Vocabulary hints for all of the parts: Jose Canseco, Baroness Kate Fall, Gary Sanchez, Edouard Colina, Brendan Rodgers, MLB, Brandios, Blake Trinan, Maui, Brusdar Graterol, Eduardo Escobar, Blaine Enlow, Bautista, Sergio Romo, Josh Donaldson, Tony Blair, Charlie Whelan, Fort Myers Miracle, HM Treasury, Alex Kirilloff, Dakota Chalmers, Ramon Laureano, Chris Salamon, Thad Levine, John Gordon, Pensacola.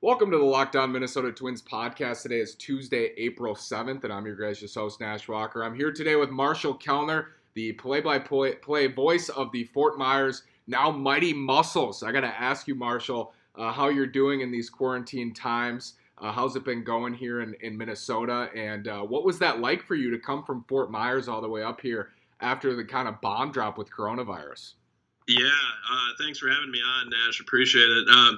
Welcome to the Locked On Minnesota Twins podcast. Today is Tuesday, April 7th, and I'm your gracious host, Nash Walker. I'm here today with Marshall Kellner, the play-by-play voice of the Fort Myers, now Mighty Muscles. I got to ask you, Marshall, how you're doing in these quarantine times. How's it been going here in Minnesota? And what was that like for you to come from Fort Myers all the way up here after the kind of bomb drop with coronavirus? Yeah, thanks for having me on, Nash. Appreciate it.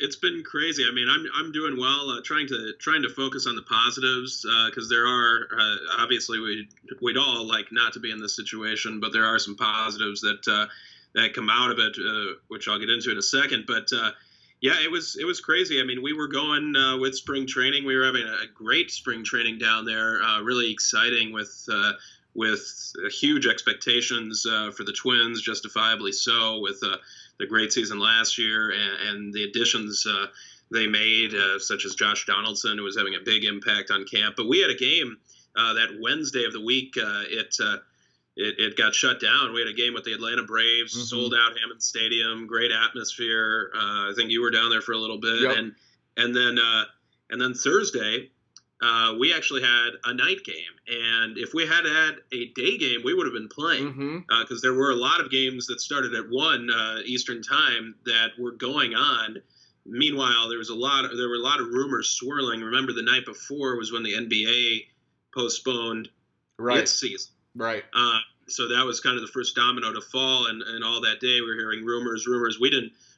It's been crazy. I mean, I'm doing well, trying to focus on the positives, because there are obviously we'd all like not to be in this situation, but there are some positives that come out of it, which I'll get into in a second. But yeah, it was crazy. I mean, we were going with spring training. We were having a great spring training down there. Really exciting with huge expectations for the Twins, justifiably so, with the great season last year and the additions they made, such as Josh Donaldson, who was having a big impact on camp. But we had a game that Wednesday of the week. It got shut down. We had a game with the Atlanta Braves, mm-hmm. sold out Hammond Stadium, great atmosphere. I think you were down there for a little bit. Yep. And then Thursday, we actually had a night game, and if we had had a day game, we would have been playing, because mm-hmm. There were a lot of games that started at 1 Eastern time that were going on. Meanwhile, there were a lot of rumors swirling. Remember, the night before was when the NBA postponed its season. Right. So that was kind of the first domino to fall, and all that day we were hearing rumors.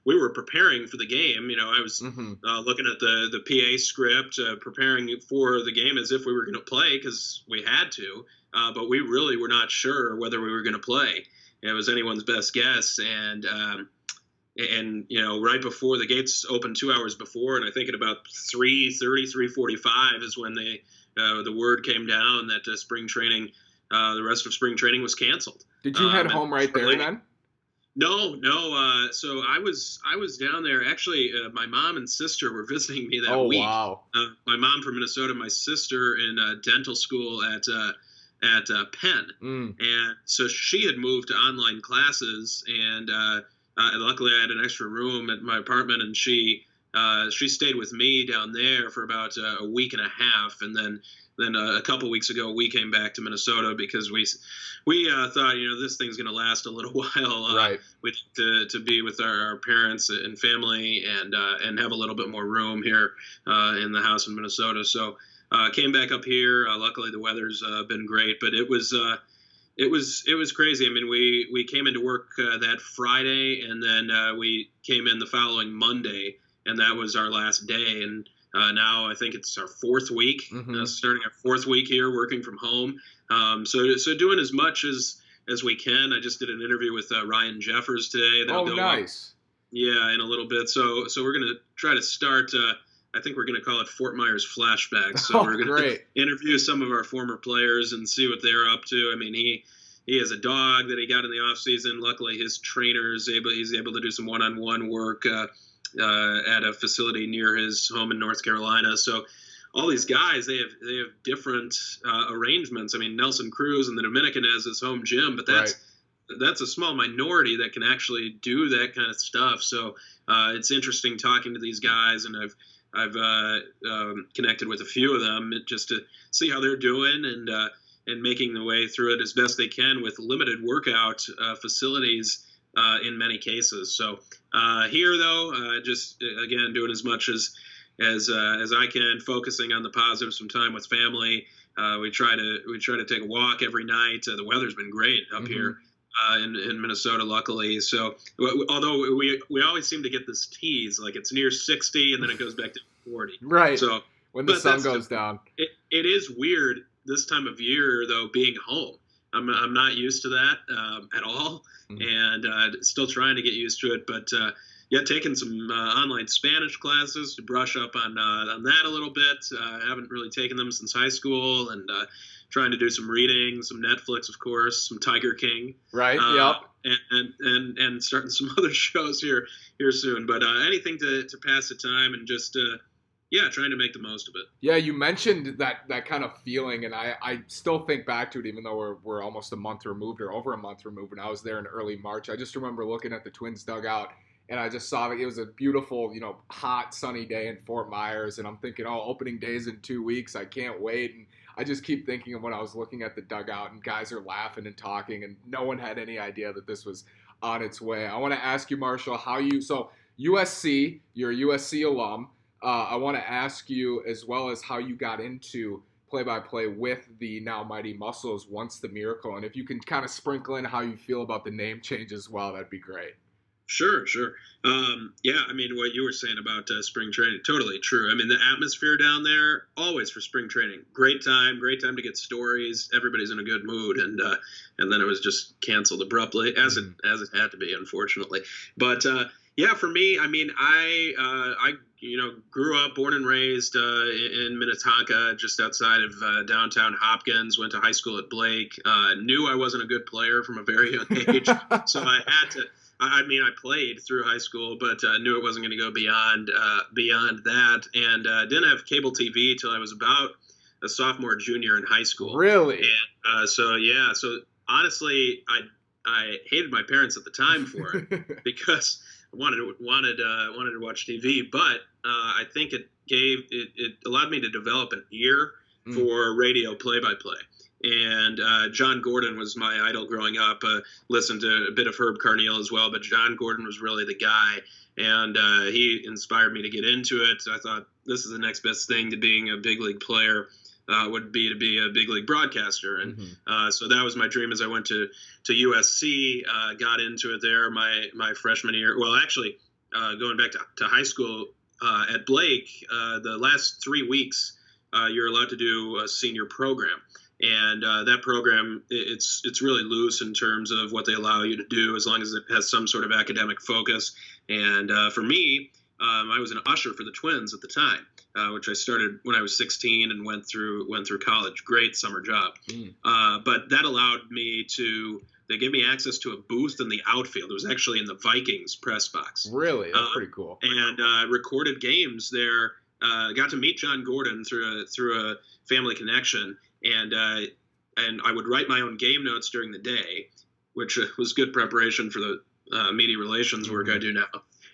We were preparing for the game. You know, I was mm-hmm. Looking at the PA script, preparing for the game as if we were going to play, because we had to, but we really were not sure whether we were going to play. It was anyone's best guess, and you know, right before the gates opened 2 hours before, and I think at about 3:30, 3:45 is when the word came down that spring training, the rest of spring training was canceled. Did you head home right there then? No. So I was down there. Actually, my mom and sister were visiting me that week. Oh, wow. My mom from Minnesota, my sister in dental school at Penn. Mm. And so she had moved to online classes, and luckily I had an extra room at my apartment, and she stayed with me down there for about a week and a half, and then a couple weeks ago we came back to Minnesota, because we thought, you know, this thing's going to last a little while. We to be with our parents and family, and have a little bit more room here in the house in Minnesota. So came back up here. Luckily the weather's been great, but it was crazy. I mean, we came into work that Friday, and then we came in the following Monday, and that was our last day. And now I think it's our fourth week, mm-hmm. Starting our fourth week here, working from home. So doing as much as we can. I just did an interview with Ryan Jeffers today. That'll go nice. Yeah, in a little bit. So we're gonna try to start. I think we're gonna call it Fort Myers Flashbacks. So we're gonna interview some of our former players and see what they're up to. I mean, he has a dog that he got in the off season. Luckily, his trainer is able to do some one-on-one work. At a facility near his home in North Carolina. So all these guys, they have different arrangements. I mean, Nelson Cruz in the Dominican has his home gym, but that's a small minority that can actually do that kind of stuff. So it's interesting talking to these guys, and I've connected with a few of them just to see how they're doing, and making the way through it as best they can with limited workout facilities. In many cases. So here, though, just again doing as much as I can, focusing on the positives. Some time with family. We try to take a walk every night. The weather's been great up mm-hmm. here in Minnesota, luckily. So although we always seem to get this tease, like it's near 60 and then it goes back to 40. Right. So when the sun goes down, it is weird this time of year, though, being home. I'm not used to that at all, mm-hmm. and still trying to get used to it. But taking some online Spanish classes to brush up on that a little bit. I haven't really taken them since high school, and trying to do some reading, some Netflix, of course, some Tiger King, right? Yep, and starting some other shows here soon. But anything to pass the time, and just. Trying to make the most of it. Yeah, you mentioned that kind of feeling, and I still think back to it, even though we're almost a month removed, or over a month removed, when I was there in early March. I just remember looking at the Twins dugout And I just saw it. It was a beautiful, you know, hot, sunny day in Fort Myers. And I'm thinking, oh, opening day's in 2 weeks. I can't wait. And I just keep thinking of when I was looking at the dugout and guys are laughing and talking. And no one had any idea that this was on its way. I want to ask you, Marshall, how you – so USC, you're a USC alum. I want to ask you as well as how you got into play-by-play with the now Mighty Muscles once the Miracle. And if you can kind of sprinkle in how you feel about the name change as well, that'd be great. Sure. Yeah, I mean, what you were saying about spring training, totally true. I mean, the atmosphere down there, always for spring training, great time to get stories. Everybody's in a good mood, and then it was just canceled abruptly, as it had to be, unfortunately. But yeah, for me, I mean, I grew up, born and raised in Minnetonka, just outside of downtown Hopkins, went to high school at Blake, knew I wasn't a good player from a very young age, so I had to. I mean, I played through high school, but knew it wasn't going to go beyond that, and didn't have cable TV till I was about a sophomore, junior in high school. Really? And, so honestly, I hated my parents at the time for it because I wanted to watch TV, but I think it allowed me to develop an ear for radio play-by-play. And John Gordon was my idol growing up. Listened to a bit of Herb Carneal as well, but John Gordon was really the guy, and he inspired me to get into it. So I thought this is the next best thing to being a big league player. Would be to be a big league broadcaster, and so that was my dream. As I went to USC, got into it there my freshman year. Well, actually, going back to high school at Blake, the last 3 weeks you're allowed to do a senior program. And that program, it's really loose in terms of what they allow you to do, as long as it has some sort of academic focus. And for me, I was an usher for the Twins at the time, which I started when I was 16 and went through college. Great summer job. But that allowed me to – they gave me access to a booth in the outfield. It was actually in the Vikings press box. Really? That's pretty cool. And I recorded games there. Got to meet John Gordon through a family connection. And I would write my own game notes during the day, which was good preparation for the media relations work I do now.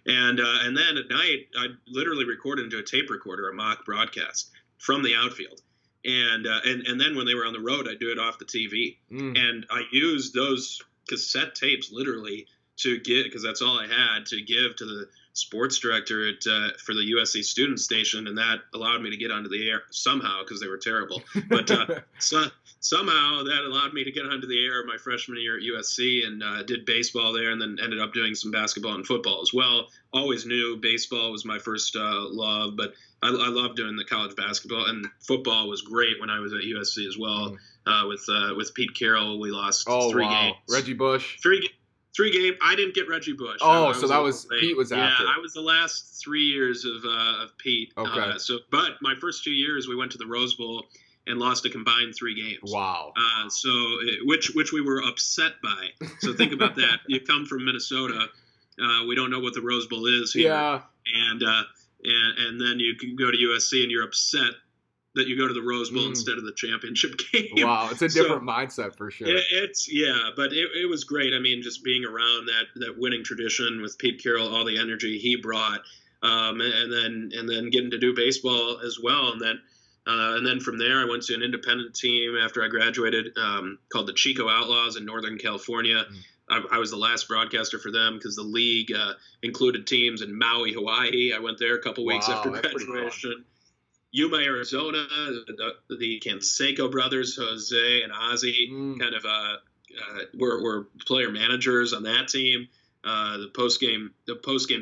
And then at night, I literally recorded into a tape recorder, a mock broadcast from the outfield. And then when they were on the road, I'd do it off the TV. And I used those cassette tapes literally to get, because that's all I had, to give to the sports director for the USC student station, and that allowed me to get onto the air somehow, because they were terrible. But somehow that allowed me to get onto the air my freshman year at USC, and did baseball there, and then ended up doing some basketball and football as well. Always knew baseball was my first love, but I loved doing the college basketball, and football was great when I was at USC as well. With Pete Carroll, we lost three games. Reggie Bush. Three game. I didn't get Reggie Bush. Oh, so that was Pete was after. Yeah, I was the last 3 years of Pete. Okay. But my first 2 years, we went to the Rose Bowl and lost a combined three games. Wow. Which we were upset by. So think about that. You come from Minnesota. We don't know what the Rose Bowl is here. Yeah. And then you can go to USC and you're upset that you go to the Rose Bowl instead of the championship game. Wow, it's a different mindset for sure. But it was great. I mean, just being around that winning tradition with Pete Carroll, all the energy he brought, and then getting to do baseball as well. And then from there, I went to an independent team after I graduated called the Chico Outlaws in Northern California. I was the last broadcaster for them because the league included teams in Maui, Hawaii. I went there a couple weeks after graduation. Yuma, Arizona, the Canseco brothers, Jose and Ozzie, were player managers on that team. The post game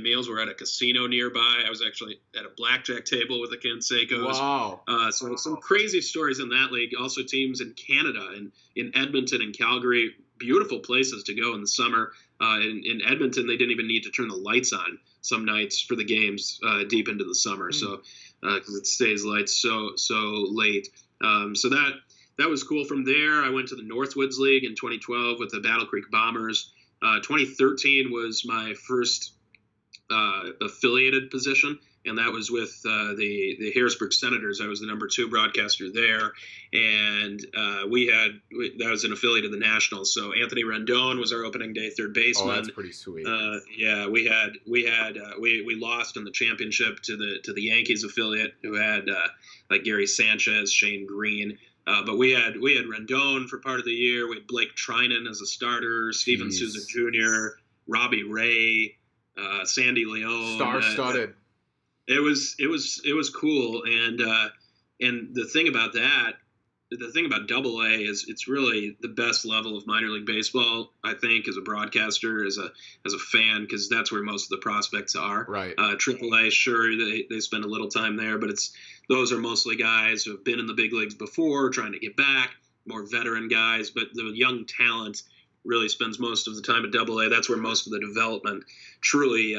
meals were at a casino nearby. I was actually at a blackjack table with the Cansecos. Wow! So some crazy stories in that league. Also teams in Canada and in Edmonton and Calgary, beautiful places to go in the summer. In Edmonton, they didn't even need to turn the lights on some nights for the games deep into the summer. So. Because it stays light so late. So that was cool. From there, I went to the Northwoods League in 2012 with the Battle Creek Bombers. 2013 was my first affiliated position and that was with the Harrisburg Senators. I was the number 2 broadcaster there, and that was an affiliate of the Nationals. So Anthony Rendon was our opening day third baseman. Oh, that's pretty sweet. Yeah, we lost in the championship to the Yankees affiliate, who had like Gary Sanchez, Shane Green. But we had Rendon for part of the year. We had Blake Trinan as a starter, Steven Souza Jr., Robbie Ray, Sandy Leone. Star-studded. It was cool. And the thing about that, the thing about AA is it's really the best level of minor league baseball, I think, as a broadcaster, as a fan, because that's where most of the prospects are. Right. AAA, sure, they spend a little time there, but those are mostly guys who have been in the big leagues before, trying to get back, more veteran guys, but the young talent really spends most of the time at AA. That's where most of the development truly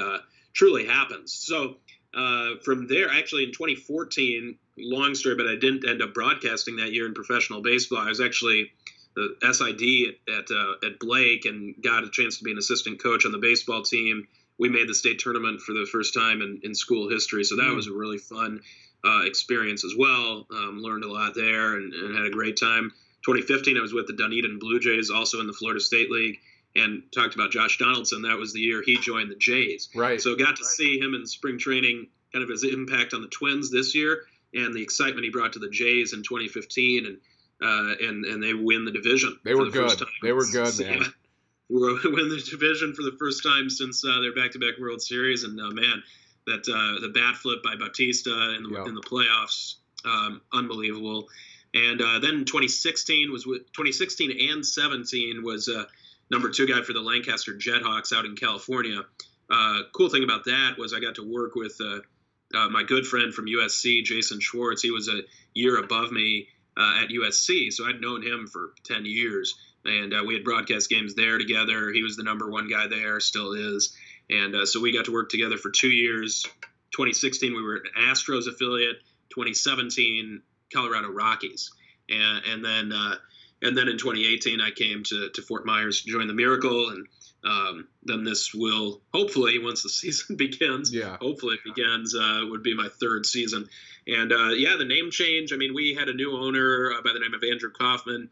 happens. So from there, actually in 2014, long story, but I didn't end up broadcasting that year in professional baseball. I was actually the SID at Blake and got a chance to be an assistant coach on the baseball team. We made the state tournament for the first time in school history, so that was a really fun experience as well. Learned a lot there and had a great time. 2015, I was with the Dunedin Blue Jays, also in the Florida State League, and talked about Josh Donaldson. That was the year he joined the Jays. Right. So got to see him in spring training, kind of his impact on the Twins this year, and the excitement he brought to the Jays in 2015, and they win the division. They were good. They were good, man. Yeah. Win the division for the first time since their back-to-back World Series, and man, that the bat flip by Bautista in the playoffs, unbelievable. And then 2016 and 17 was number 2 guy for the Lancaster Jethawks out in California. Cool thing about that was I got to work with my good friend from USC, Jason Schwartz. He was a year above me at USC, so I'd known him for 10 years. And we had broadcast games there together. He was the number 1 guy there, still is. And so we got to work together for 2 years. 2016, we were an Astros affiliate. 2017, Colorado Rockies. And then in 2018, I came to Fort Myers to join the Miracle. And then this will hopefully, once the season begins, would be my third season. And the name change. I mean, we had a new owner by the name of Andrew Kaufman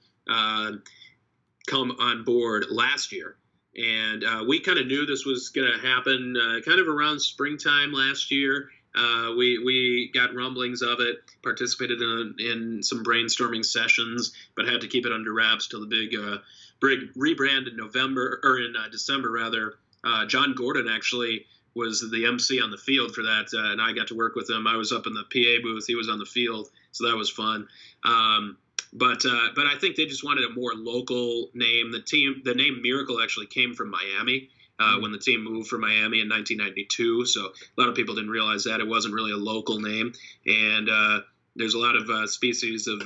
come on board last year. And we kind of knew this was going to happen kind of around springtime last year. We got rumblings of it, participated in some brainstorming sessions, but had to keep it under wraps till the big rebrand in December rather. John Gordon actually was the MC on the field for that, and I got to work with him. I was up in the PA booth; he was on the field, so that was fun. But I think they just wanted a more local name. The name Miracle actually came from Miami. When the team moved from Miami in 1992. So a lot of people didn't realize that. It wasn't really a local name. And there's a lot of species of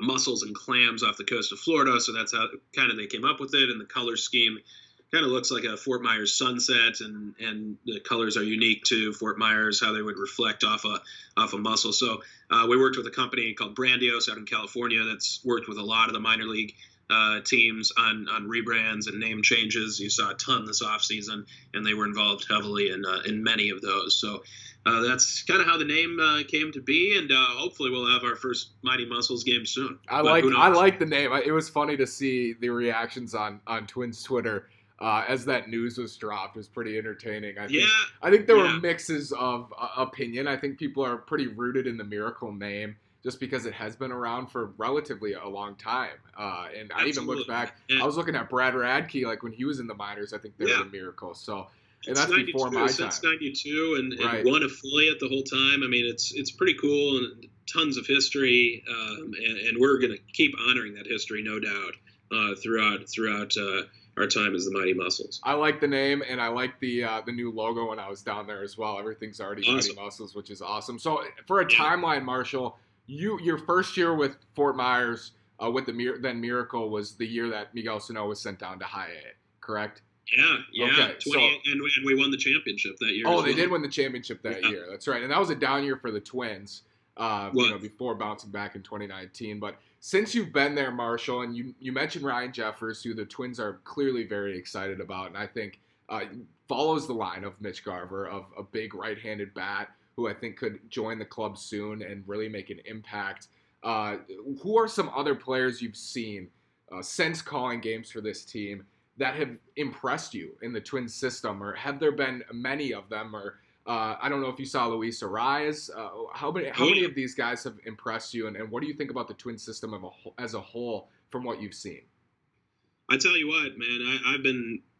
mussels and clams off the coast of Florida. So that's how kind of they came up with it. And the color scheme kind of looks like a Fort Myers sunset. And the colors are unique to Fort Myers, how they would reflect off a mussel. So we worked with a company called Brandios out in California that's worked with a lot of the minor league teams on rebrands and name changes. You saw a ton this offseason, and they were involved heavily in many of those. So that's kind of how the name came to be, and hopefully we'll have our first Mighty Muscles game soon. I like the name. It was funny to see the reactions on Twins Twitter as that news was dropped. It was pretty entertaining. I think there were mixes of opinion. I think people are pretty rooted in the Miracle name, just because it has been around for relatively a long time. And absolutely. I even looked back. Yeah. I was looking at Brad Radke, like when he was in the minors, I think they were a Miracle. So that's before my time. Since 92 and one affiliate the whole time. I mean, it's pretty cool and tons of history. And we're going to keep honoring that history, no doubt, throughout our time as the Mighty Muscles. I like the name, and I like the new logo when I was down there as well. Everything's already awesome. Mighty Muscles, which is awesome. So for a timeline, Marshall, your first year with Fort Myers, with the then Miracle, was the year that Miguel Sano was sent down to High A, correct? Yeah. Okay, and we won the championship that year. Oh, they did win the championship that year. That's right. And that was a down year for the Twins, before bouncing back in 2019. But since you've been there, Marshall, and you mentioned Ryan Jeffers, who the Twins are clearly very excited about, and I think follows the line of Mitch Garver, of a big right-handed bat who I think could join the club soon and really make an impact. Who are some other players you've seen since calling games for this team that have impressed you in the Twins system, or have there been many of them? Or I don't know if you saw Luis Arraez. How many of these guys have impressed you, and what do you think about the Twins system as a whole from what you've seen? I tell you what, man,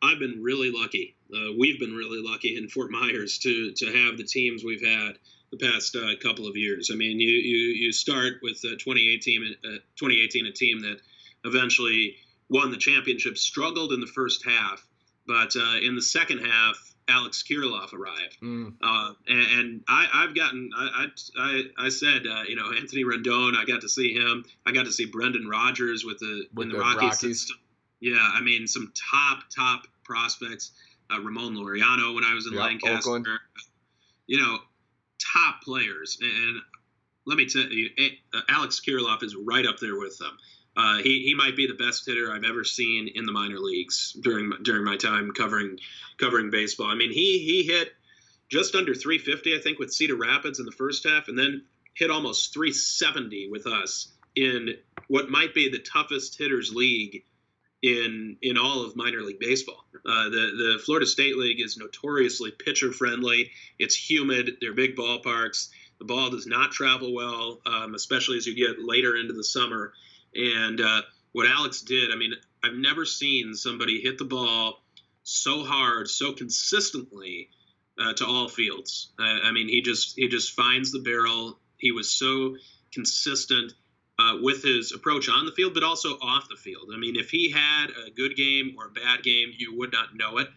I've been really lucky. We've been really lucky in Fort Myers to have the teams we've had the past couple of years. I mean, you start with 2018, a team that eventually won the championship, struggled in the first half, but in the second half, Alex Kirilloff arrived. I said, Anthony Rendon, I got to see him. I got to see Brendan Rodgers in the Rockies. Yeah, I mean, some top prospects. Ramon Laureano when I was in Lancaster. Oakland. You know, top players. And let me tell you, Alex Kirilloff is right up there with them. He might be the best hitter I've ever seen in the minor leagues during my time covering baseball. I mean, he hit just under 350, I think, with Cedar Rapids in the first half, and then hit almost 370 with us in what might be the toughest hitters league in all of minor league baseball. The Florida State League is notoriously pitcher friendly. It's humid. They're big ballparks. The ball does not travel well, especially as you get later into the summer. And what Alex did, I mean, I've never seen somebody hit the ball so hard, so consistently to all fields. I mean, he just finds the barrel. He was so consistent with his approach on the field, but also off the field. I mean, if he had a good game or a bad game, you would not know it.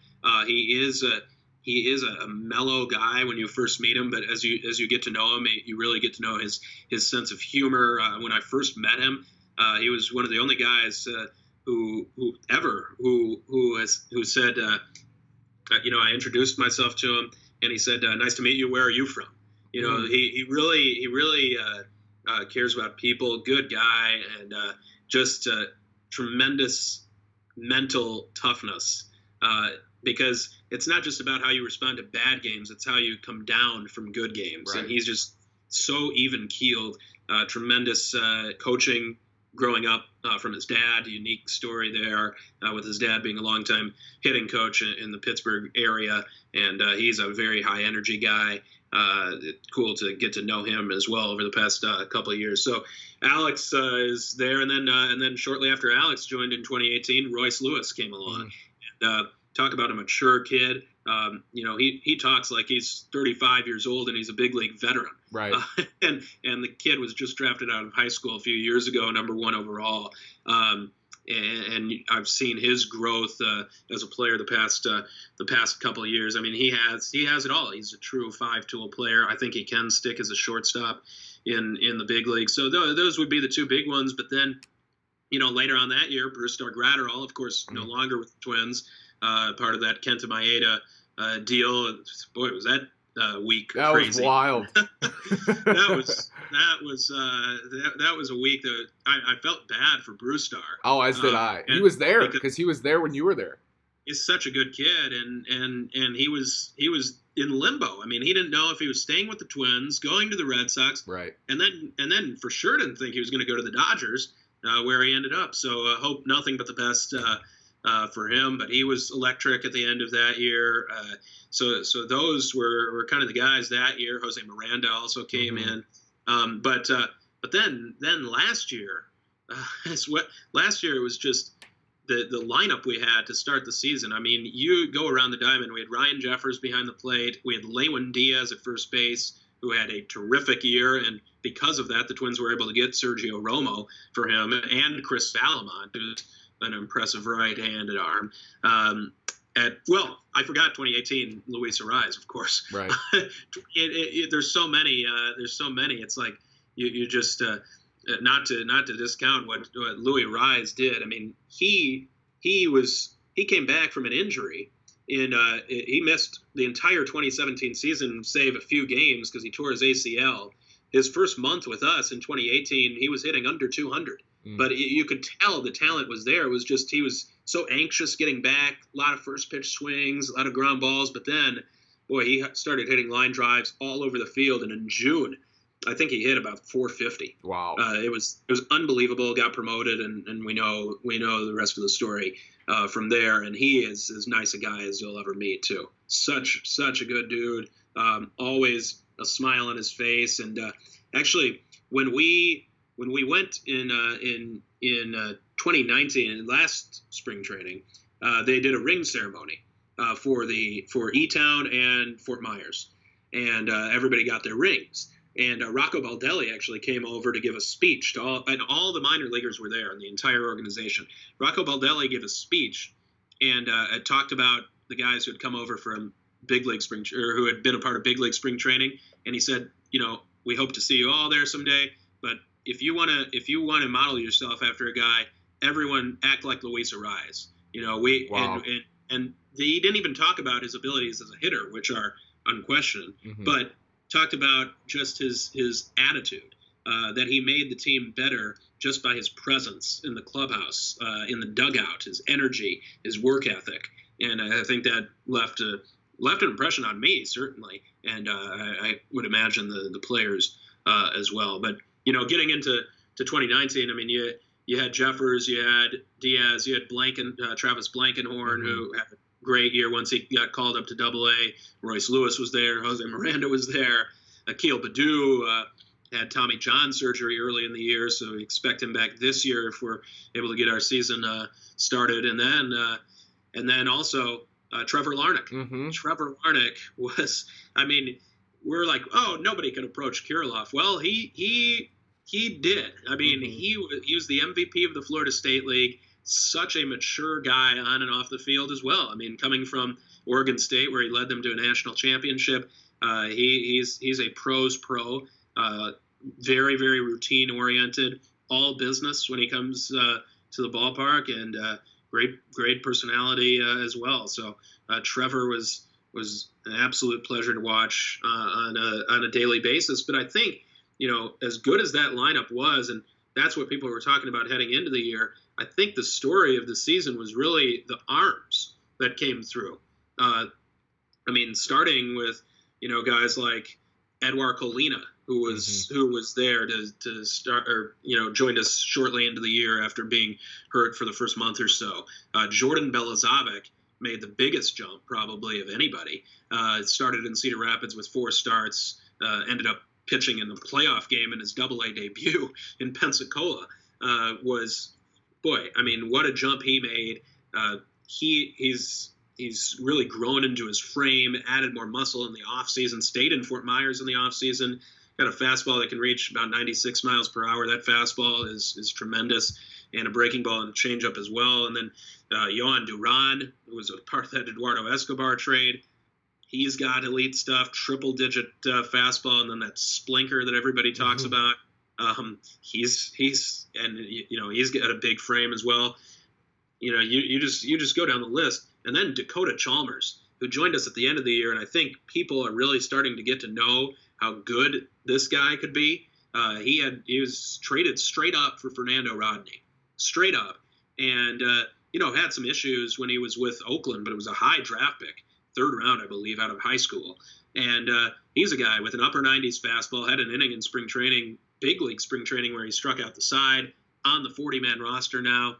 He is a mellow guy when you first meet him, but as you get to know him, you really get to know his sense of humor. When I first met him, he was one of the only guys who said, I introduced myself to him, and he said, "Nice to meet you. Where are you from?" You know, he really cares about people. Good guy, and just tremendous mental toughness. Because it's not just about how you respond to bad games; it's how you come down from good games. Right. And he's just so even-keeled. Tremendous coaching. Growing up from his dad, unique story there with his dad being a longtime hitting coach in the Pittsburgh area. And he's a very high energy guy. Cool to get to know him as well over the past couple of years. So Alex is there. And then shortly after Alex joined in 2018, Royce Lewis came along. And, talk about a mature kid. He talks like he's 35 years old and he's a big league veteran. Right. And the kid was just drafted out of high school a few years ago, number 1 overall. And I've seen his growth as a player the past couple of years. I mean, he has it all. He's a true 5-tool player. I think he can stick as a shortstop in the big league. So those would be the two big ones. But then, later on that year, Brusdar Graterol, of course, no longer with the Twins, part of that Kenta Maeda deal. Boy, was that week that crazy. Was wild. that was a week that I felt bad for Brusdar. Oh, as did I. He was there because he was there when you were there. He's such a good kid, and he was in limbo. I mean, he didn't know if he was staying with the Twins, going to the Red Sox, right? And then for sure didn't think he was going to go to the Dodgers, where he ended up. So hope nothing but the best for him, but he was electric at the end of that year. So those were kind of the guys that year. Jose Miranda also came in. But then last year, it was just the lineup we had to start the season. I mean, you go around the diamond. We had Ryan Jeffers behind the plate. We had Lewin Diaz at first base, who had a terrific year, and because of that, the Twins were able to get Sergio Romo for him and Chris Salamon, who's an impressive right-handed arm. I forgot 2018, Luis Arraez, of course. Right. There's so many. It's like you just not to discount what Luis Arraez did. I mean, he came back from an injury. He missed the entire 2017 season, save a few games because he tore his ACL. His first month with us in 2018, he was hitting under 200. But you could tell the talent was there. It was just he was so anxious getting back, a lot of first pitch swings, a lot of ground balls. But then, boy, he started hitting line drives all over the field. And in June, I think he hit about 450. Wow. It was unbelievable. Got promoted, and we know the rest of the story from there. And he is as nice a guy as you'll ever meet, too. Such a good dude. Always a smile on his face. And actually, when we went in 2019, last spring training, they did a ring ceremony for E-Town and Fort Myers, and everybody got their rings. And Rocco Baldelli actually came over to give a speech to all, and all the minor leaguers were there, and the entire organization. Rocco Baldelli gave a speech, and it talked about the guys who had come over from big league spring, or who had been a part of big league spring training. And he said, we hope to see you all there someday, but if you want to model yourself after a guy, everyone act like Luis Arraez. Wow. and he didn't even talk about his abilities as a hitter, which are unquestioned, but talked about just his attitude, that he made the team better just by his presence in the clubhouse, in the dugout, his energy, his work ethic. And I think that left an impression on me, certainly, and I would imagine the players as well. But getting into 2019, I mean, you had Jeffers, you had Diaz, you had Travis Blankenhorn, who had a great year once he got called up to Double-A. Royce Lewis was there, Jose Miranda was there, Akil Baddoo had Tommy John surgery early in the year, so we expect him back this year if we're able to get our season started. And then also Trevor Larnach. Trevor Larnach was, we're like, oh, nobody could approach Kirilloff. Well, he did. He was the MVP of the Florida State League. Such a mature guy on and off the field as well. Coming from Oregon State, where he led them to a national championship, he's a pro's pro. Very, very routine oriented, all business when he comes to the ballpark, and great personality as well. So Trevor was an absolute pleasure to watch on a daily basis. But I think, as good as that lineup was, and that's what people were talking about heading into the year, I think the story of the season was really the arms that came through. Starting with, guys like Edouard Colina, who was there to start, or joined us shortly into the year after being hurt for the first month or so. Jordan Balazovic made the biggest jump probably of anybody. It started in Cedar Rapids with 4 starts, ended up pitching in the playoff game in his Double-A debut in Pensacola. What a jump he made. He's really grown into his frame, added more muscle in the offseason, stayed in Fort Myers in the offseason, got a fastball that can reach about 96 miles per hour. That fastball is tremendous, and a breaking ball and a changeup as well. And then Yoan Duran, who was a part of that Eduardo Escobar trade, he's got elite stuff, triple-digit fastball, and then that splinker that everybody talks about. He's got a big frame as well. You just go down the list, and then Dakota Chalmers, who joined us at the end of the year, and I think people are really starting to get to know how good this guy could be. He was traded straight up for Fernando Rodney, straight up, and had some issues when he was with Oakland, but it was a high draft pick, 3rd round, I believe, out of high school. And he's a guy with an upper 90s fastball, had an inning in spring training, big league spring training, where he struck out the side, on the 40-man roster now.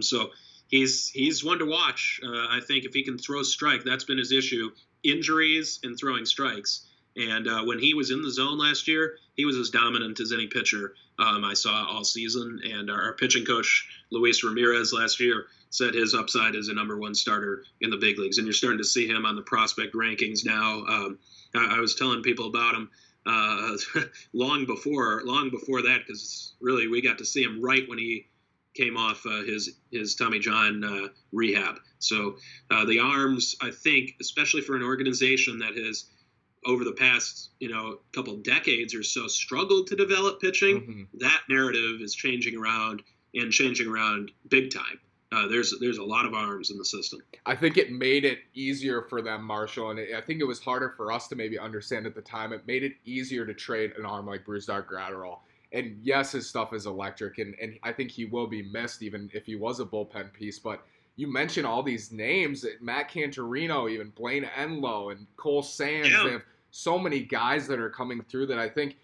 So he's one to watch. I think if he can throw strike, that's been his issue, injuries and throwing strikes. And when he was in the zone last year, he was as dominant as any pitcher I saw all season. And our pitching coach, Luis Ramirez, last year said his upside is a number 1 starter in the big leagues. And you're starting to see him on the prospect rankings now. I was telling people about him long before that, because really we got to see him right when he came off his Tommy John rehab. So the arms, I think, especially for an organization that has – over the past, couple decades or so, struggled to develop pitching, that narrative is changing around big time. There's a lot of arms in the system. I think it made it easier for them, Marshall, and I think it was harder for us to maybe understand at the time. It made it easier to trade an arm like Brusdar Graterol And yes, his stuff is electric, and I think he will be missed even if he was a bullpen piece. But you mention all these names, Matt Canterino, even Blaine Enlow and Cole Sands. Yeah. They have so many guys that are coming through that I think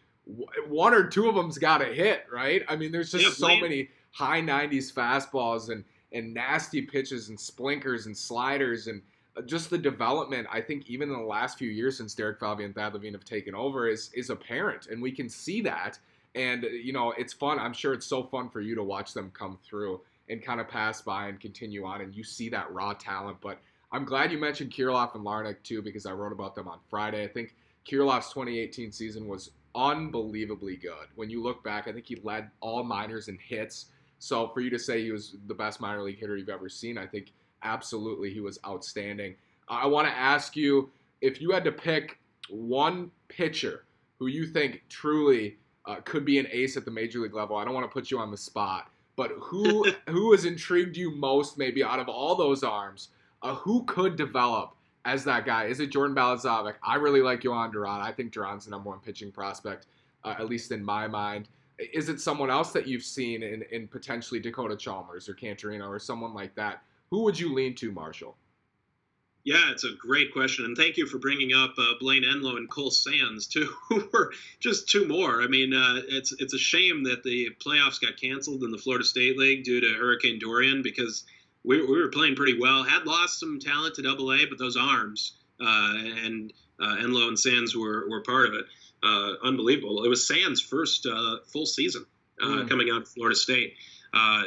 one or two of them's got to hit, right? I mean, there's just so many high 90s fastballs and nasty pitches and splinkers and sliders and just the development, I think, even in the last few years since Derek Falvey and Thad Levine have taken over is apparent, and we can see that. And, you know, it's fun. I'm sure it's so fun for you to watch them come through and kind of pass by and continue on, and you see that raw talent. But I'm glad you mentioned Kirilloff and Larnach, too, because I wrote about them on Friday. I think Kirilloff's 2018 season was unbelievably good. When you look back, I think he led all minors in hits. So for you to say he was the best minor league hitter you've ever seen, I think absolutely he was outstanding. I want to ask you, if you had to pick one pitcher who you think truly could be an ace at the major league level, I don't want to put you on the spot, but who has intrigued you most maybe out of all those arms? Who could develop as that guy? Is it Jordan Balazovic? I really like Yoan Duran. I think Duran's the number one pitching prospect, at least in my mind. Is it someone else that you've seen in potentially Dakota Chalmers or Canterino or someone like that? Who would you lean to, Marshall? Yeah, it's a great question. And thank you for bringing up Blaine Enlow and Cole Sands, too, who were just two more. I mean, it's a shame that the playoffs got canceled in the Florida State League due to Hurricane Dorian, because we were playing pretty well. Had lost some talent to AA, but those arms and Enlow and Sands were part of it. Unbelievable. It was Sands' first full season coming out of Florida State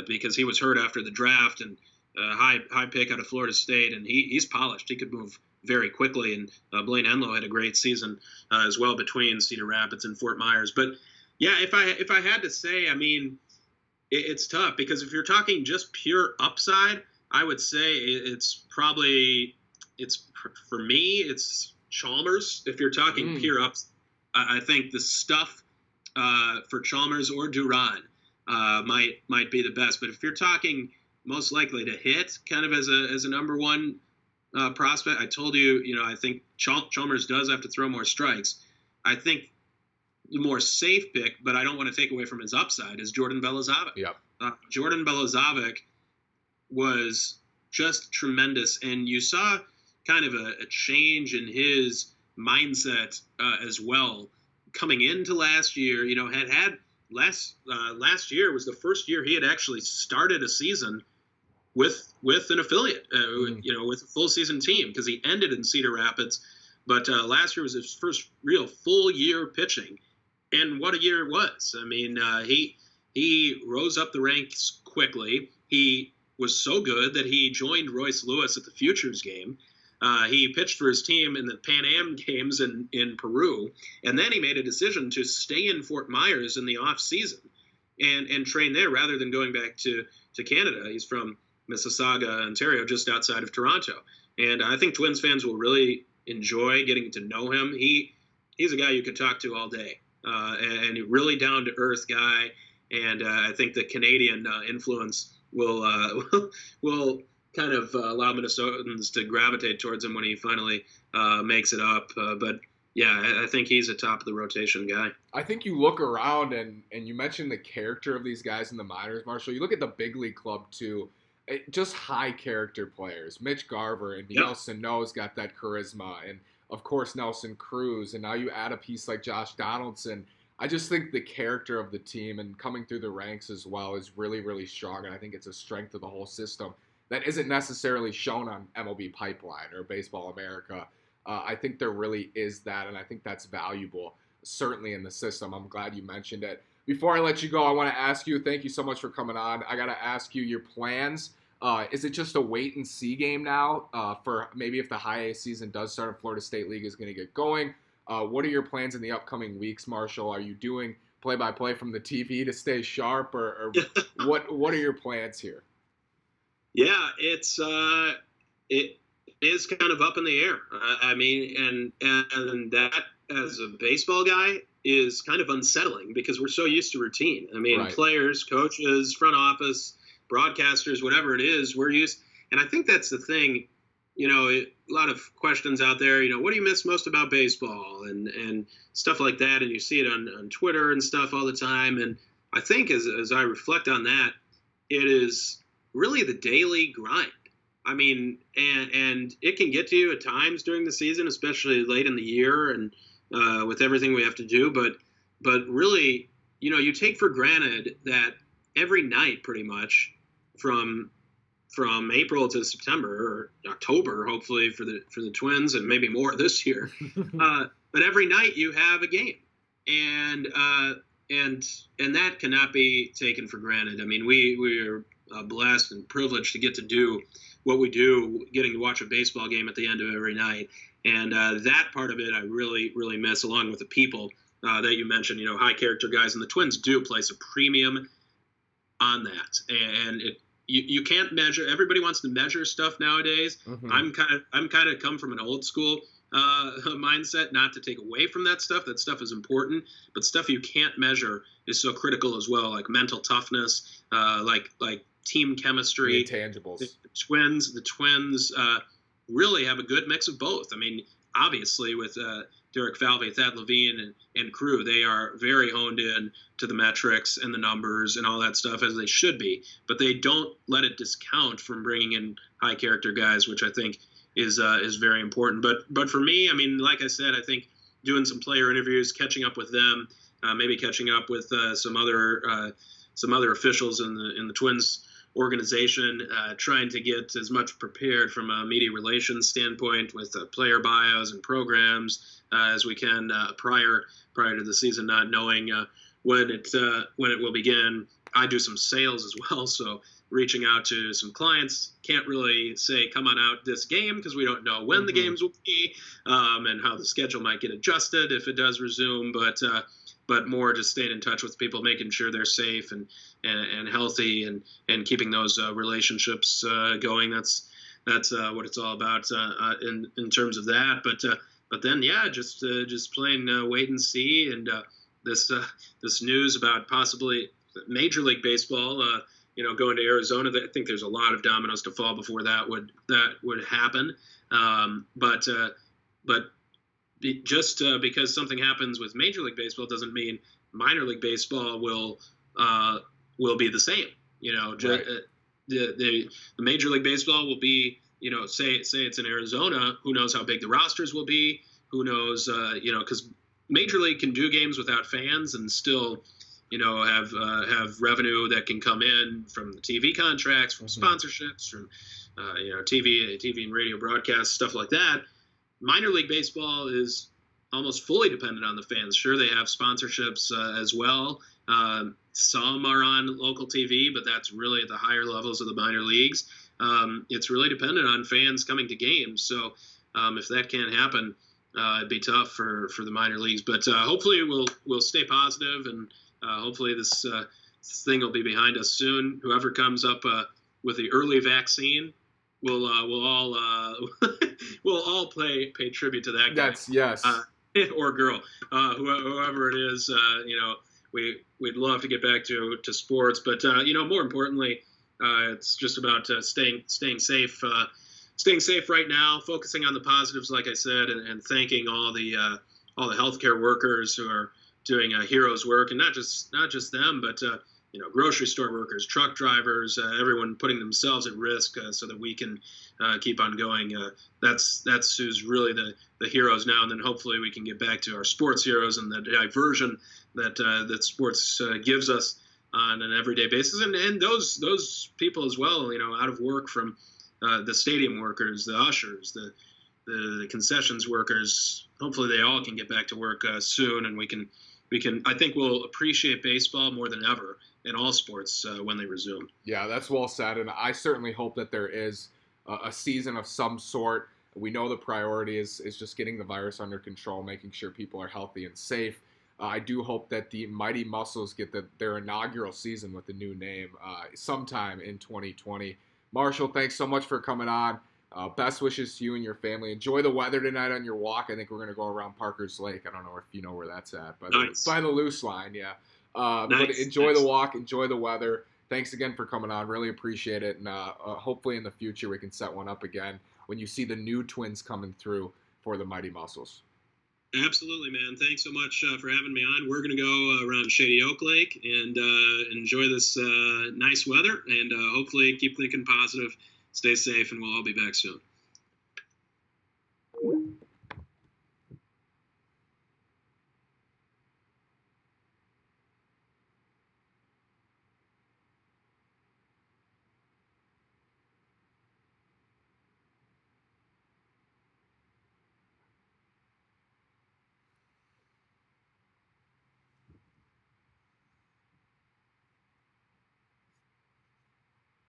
because he was hurt after the draft, and high pick out of Florida State, and he's polished. He could move very quickly, and Blaine Enlow had a great season as well between Cedar Rapids and Fort Myers. But yeah, if I had to say, I mean, it's tough because if you're talking just pure upside, I would say it's Chalmers. If you're talking pure upside, I think the stuff for Chalmers or Duran might be the best. But if you're talking most likely to hit, kind of as a number one prospect, I told you, you know, I think Chalmers does have to throw more strikes. I think the more safe pick, but I don't want to take away from his upside, is Jordan Balazovic. Yep. Jordan Balazovic was just tremendous, and you saw kind of a change in his mindset as well coming into last year. You know, had last year was the first year he had actually started a season with an affiliate, you know, with a full season team, because he ended in Cedar Rapids. But last year was his first real full year pitching, and what a year it was. I mean, he rose up the ranks quickly. He was so good that he joined Royce Lewis at the Futures game. He pitched for his team in the Pan Am games in Peru, and then he made a decision to stay in Fort Myers in the off season and train there rather than going back to Canada. He's from Mississauga, Ontario, just outside of Toronto. And I think Twins fans will really enjoy getting to know him. He's a guy you could talk to all day, and a really down-to-earth guy. And I think the Canadian influence will kind of allow Minnesotans to gravitate towards him when he finally makes it up. But yeah, I think he's a top of the rotation guy. I think you look around and you mentioned the character of these guys in the minors, Marshall. You look at the big league club too, just high character players. Mitch Garver and Nelson No's got that charisma, and of course Nelson Cruz. And now you add a piece like Josh Donaldson. I just think the character of the team and coming through the ranks as well is really, really strong. And I think it's a strength of the whole system that isn't necessarily shown on MLB Pipeline or Baseball America. I think there really is that, and I think that's valuable, certainly in the system. I'm glad you mentioned it. Before I let you go, I want to ask you, thank you so much for coming on. I got to ask you your plans. Is it just a wait-and-see game now for maybe if the high A season does start and Florida State League is going to get going? What are your plans in the upcoming weeks, Marshall? Are you doing play-by-play from the TV to stay sharp, or what are your plans here? Yeah, it is kind of up in the air. I mean, and that as a baseball guy is kind of unsettling because we're so used to routine. I mean, right. Players, coaches, front office, broadcasters, whatever it is, we're used. And I think that's the thing, you know, a lot of questions out there, you know, what do you miss most about baseball and stuff like that. And you see it on Twitter and stuff all the time. And I think as I reflect on that, it is really the daily grind. I mean, and it can get to you at times during the season, especially late in the year and with everything we have to do. But really, you know, you take for granted that every night pretty much from April to September or October, hopefully for the Twins and maybe more this year. But every night you have a game and that cannot be taken for granted. I mean, we are blessed and privileged to get to do what we do, getting to watch a baseball game at the end of every night. And that part of it I really, really miss, along with the people that you mentioned, you know, high character guys. And the Twins do place a premium on that. And you can't measure. Everybody wants to measure stuff nowadays. Mm-hmm. I'm kind of come from an old school mindset, not to take away from that stuff. That stuff is important, but stuff you can't measure is so critical as well, like mental toughness, like team chemistry, the intangibles. The Twins really have a good mix of both. I mean, obviously with Derek Falvey, Thad Levine, and crew, they are very honed in to the metrics and the numbers and all that stuff, as they should be. But they don't let it discount from bringing in high character guys, which I think is very important. But for me, I mean, like I said, I think doing some player interviews, catching up with them, maybe catching up with some other officials in the Twins organization, trying to get as much prepared from a media relations standpoint with player bios and programs as we can prior to the season, not knowing when it will begin. I do some sales as well, so reaching out to some clients, can't really say come on out this game because we don't know when mm-hmm. the games will be and how the schedule might get adjusted if it does resume, but more just staying in touch with people, making sure they're safe and healthy and keeping those relationships going. That's what it's all about in terms of that. But then, yeah, just plain wait and see. And this news about possibly Major League Baseball, you know, going to Arizona. I think there's a lot of dominoes to fall before that would happen. But just because something happens with Major League Baseball doesn't mean minor league baseball will be the same. You know, right. The Major League Baseball will be, you know, say it's in Arizona. Who knows how big the rosters will be? Who knows? You know, because Major League can do games without fans and still, you know, have revenue that can come in from the TV contracts, from mm-hmm. sponsorships, from you know, TV and radio broadcasts, stuff like that. Minor league baseball is almost fully dependent on the fans. Sure, they have sponsorships as well. Some are on local TV, but that's really at the higher levels of the minor leagues. It's really dependent on fans coming to games. So if that can't happen, it'd be tough for the minor leagues. But hopefully we'll stay positive, and hopefully this thing will be behind us soon. Whoever comes up with the early vaccine, we'll all pay tribute to that guy. That's yes, or girl, whoever it is. You know, we'd love to get back to sports, but you know, more importantly, it's just about staying safe. Staying safe right now, focusing on the positives, like I said, and thanking all the healthcare workers who are doing heroes work, and not just them, but you know, grocery store workers, truck drivers, everyone putting themselves at risk so that we can keep on going. That's who's really the heroes now, and then hopefully we can get back to our sports heroes and the diversion that sports gives us on an everyday basis, and those people as well. You know, out of work from the stadium workers, the ushers, the concessions workers. Hopefully they all can get back to work soon, and we can. I think we'll appreciate baseball more than ever in all sports when they resume. Yeah, that's well said, and I certainly hope that there is a season of some sort. We know the priority is just getting the virus under control, making sure people are healthy and safe. I do hope that the Mighty Muscles get their inaugural season with the new name sometime in 2020. Marshall, thanks so much for coming on. Best wishes to you and your family. Enjoy the weather tonight on your walk. I think we're going to go around Parker's Lake. I don't know if you know where that's at, but nice. By the Loose Line, yeah. Nice. But enjoy the walk. Enjoy the weather. Thanks again for coming on. Really appreciate it. And hopefully in the future we can set one up again. when you see the new Twins coming through for the Mighty Muscles. Absolutely, man. Thanks so much for having me on. We're going to go around Shady Oak Lake and enjoy this nice weather, and hopefully keep thinking positive, stay safe, and we'll all be back soon.